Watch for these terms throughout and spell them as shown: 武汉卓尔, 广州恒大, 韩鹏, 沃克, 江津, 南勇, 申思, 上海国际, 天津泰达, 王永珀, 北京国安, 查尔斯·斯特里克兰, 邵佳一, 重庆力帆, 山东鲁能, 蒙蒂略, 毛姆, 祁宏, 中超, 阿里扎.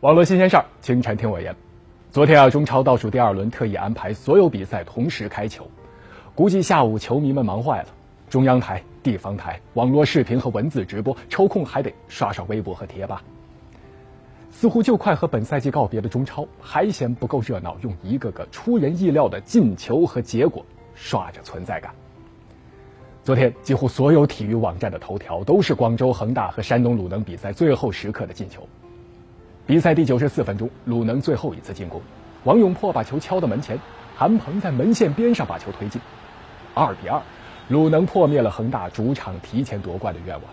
网络新鲜事儿，清晨听我言。昨天中超倒数第二轮特意安排所有比赛同时开球，估计下午球迷们忙坏了。中央台、地方台、网络视频和文字直播，抽空还得刷刷微博和贴吧。似乎就快和本赛季告别的中超，还嫌不够热闹，用一个个出人意料的进球和结果刷着存在感。昨天几乎所有体育网站的头条都是广州恒大和山东鲁能比赛最后时刻的进球。比赛第94分钟，鲁能最后一次进攻，王永珀把球敲到门前，韩鹏在门线边上把球推进，2比2，鲁能破灭了恒大主场提前夺冠的愿望。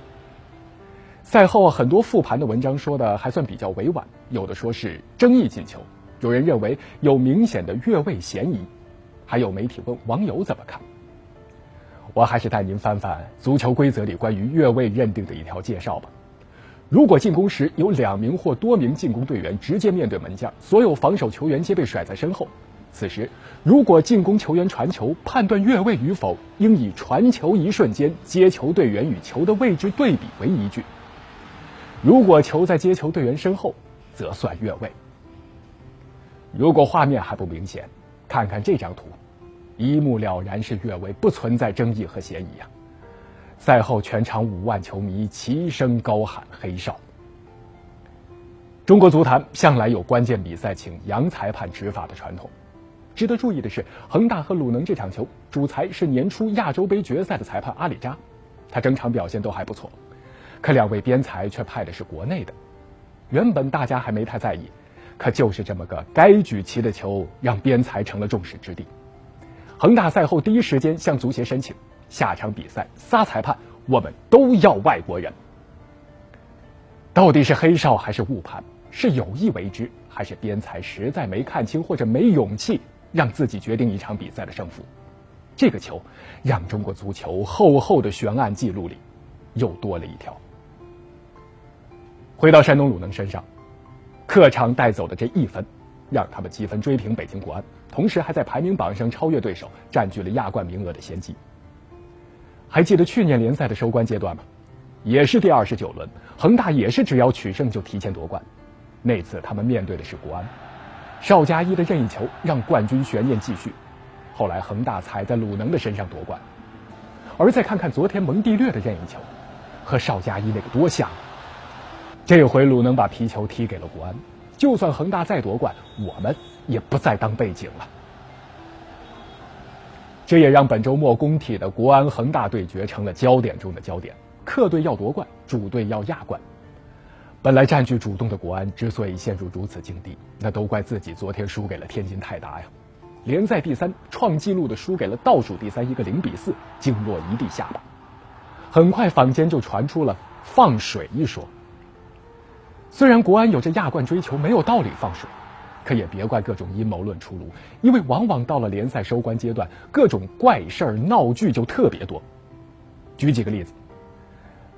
赛后很多复盘的文章说的还算比较委婉，有的说是争议进球，有人认为有明显的越位嫌疑，还有媒体问网友怎么看。我还是带您翻翻足球规则里关于越位认定的一条介绍吧。如果进攻时有2名或多名进攻队员直接面对门将，所有防守球员皆被甩在身后，此时如果进攻球员传球，判断越位与否应以传球一瞬间接球队员与球的位置对比为依据，如果球在接球队员身后则算越位。如果画面还不明显，看看这张图，一目了然是越位，不存在争议和嫌疑啊。赛后全场5万球迷齐声高喊黑哨。中国足坛向来有关键比赛请洋裁判执法的传统，值得注意的是，恒大和鲁能这场球主裁是年初亚洲杯决赛的裁判阿里扎，他整场表现都还不错，可2位边裁却派的是国内的。原本大家还没太在意，可就是这么个该举旗的球让边裁成了众矢之的。恒大赛后第一时间向足协申请，下场比赛仨裁判我们都要外国人。到底是黑哨还是误判，是有意为之，还是边裁实在没看清或者没勇气让自己决定一场比赛的胜负？这个球让中国足球厚厚的悬案记录里又多了一条。回到山东鲁能身上，客场带走的这1分让他们积分追平北京国安，同时还在排名榜上超越对手，占据了亚冠名额的先机。还记得去年联赛的收官阶段吗？也是第29轮，恒大也是只要取胜就提前夺冠。那次他们面对的是国安，邵佳一的任意球让冠军悬念继续，后来恒大踩在鲁能的身上夺冠。而再看看昨天蒙蒂略的任意球，和邵佳一那个多像！这回鲁能把皮球踢给了国安，就算恒大再夺冠，我们也不再当背景了。这也让本周末公体的国安恒大对决成了焦点中的焦点，客队要夺冠，主队要亚冠。本来占据主动的国安之所以陷入如此境地，那都怪自己昨天输给了天津泰达呀！联赛第3创纪录的输给了倒数第3，一个0比4，竟落一地下巴。很快坊间就传出了放水一说。虽然国安有着亚冠追求，没有道理放水，可也别怪各种阴谋论出炉，因为往往到了联赛收官阶段，各种怪事儿闹剧就特别多。举几个例子，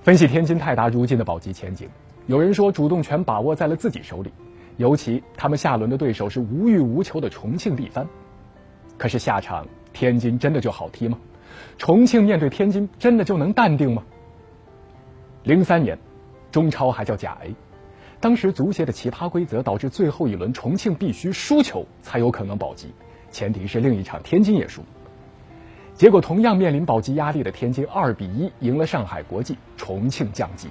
分析天津泰达如今的保级前景，有人说主动权把握在了自己手里，尤其他们下轮的对手是无欲无求的重庆力帆。可是下场天津真的就好踢吗？重庆面对天津真的就能淡定吗？03年，中超还叫甲 A。当时足协的奇葩规则导致最后一轮重庆必须输球才有可能保级，前提是另一场天津也输。结果同样面临保级压力的天津2比1赢了上海国际，重庆降级。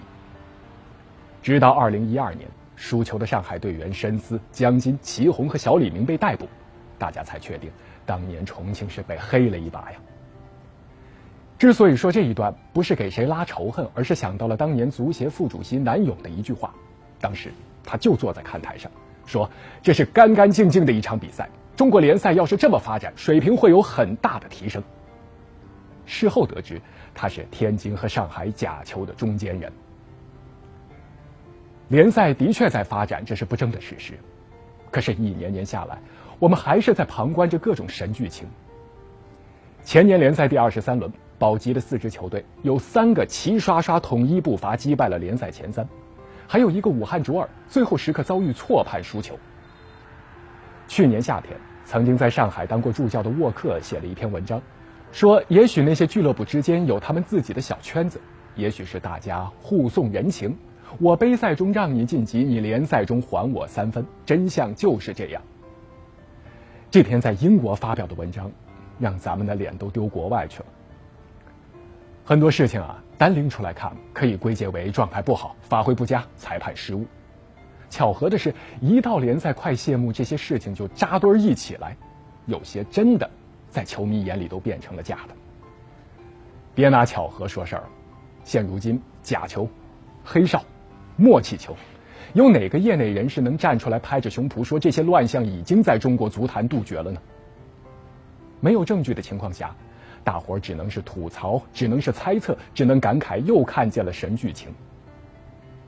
直到2012年，输球的上海队员申思、江津、祁宏和小李明被逮捕，大家才确定当年重庆是被黑了一把呀。之所以说这一段，不是给谁拉仇恨，而是想到了当年足协副主席南勇的一句话。当时他就坐在看台上说，这是干干净净的一场比赛，中国联赛要是这么发展，水平会有很大的提升。事后得知，他是天津和上海甲球的中间人。联赛的确在发展，这是不争的事实，可是一年下来，我们还是在旁观着各种神剧情。前年联赛第23轮，保级的4支球队有3个齐刷刷统一步伐击败了联赛前3，还有一个武汉卓尔最后时刻遭遇错判输球。去年夏天，曾经在上海当过助教的沃克写了一篇文章，说也许那些俱乐部之间有他们自己的小圈子，也许是大家互送人情，我杯赛中让你晋级，你联赛中还我3分，真相就是这样。这篇在英国发表的文章，让咱们的脸都丢国外去了。很多事情啊，单拎出来看，可以归结为状态不好、发挥不佳、裁判失误。巧合的是，一到联赛快谢幕，这些事情就扎堆一起来，有些真的在球迷眼里都变成了假的。别拿巧合说事儿了，现如今假球、黑哨、默契球，有哪个业内人士能站出来拍着胸脯说这些乱象已经在中国足坛杜绝了呢？没有证据的情况下，大伙儿只能是吐槽，只能是猜测，只能感慨又看见了神剧情。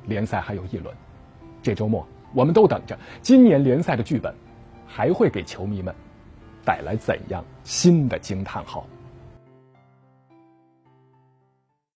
联赛还有一轮，这周末我们都等着今年联赛的剧本还会给球迷们带来怎样新的惊叹号。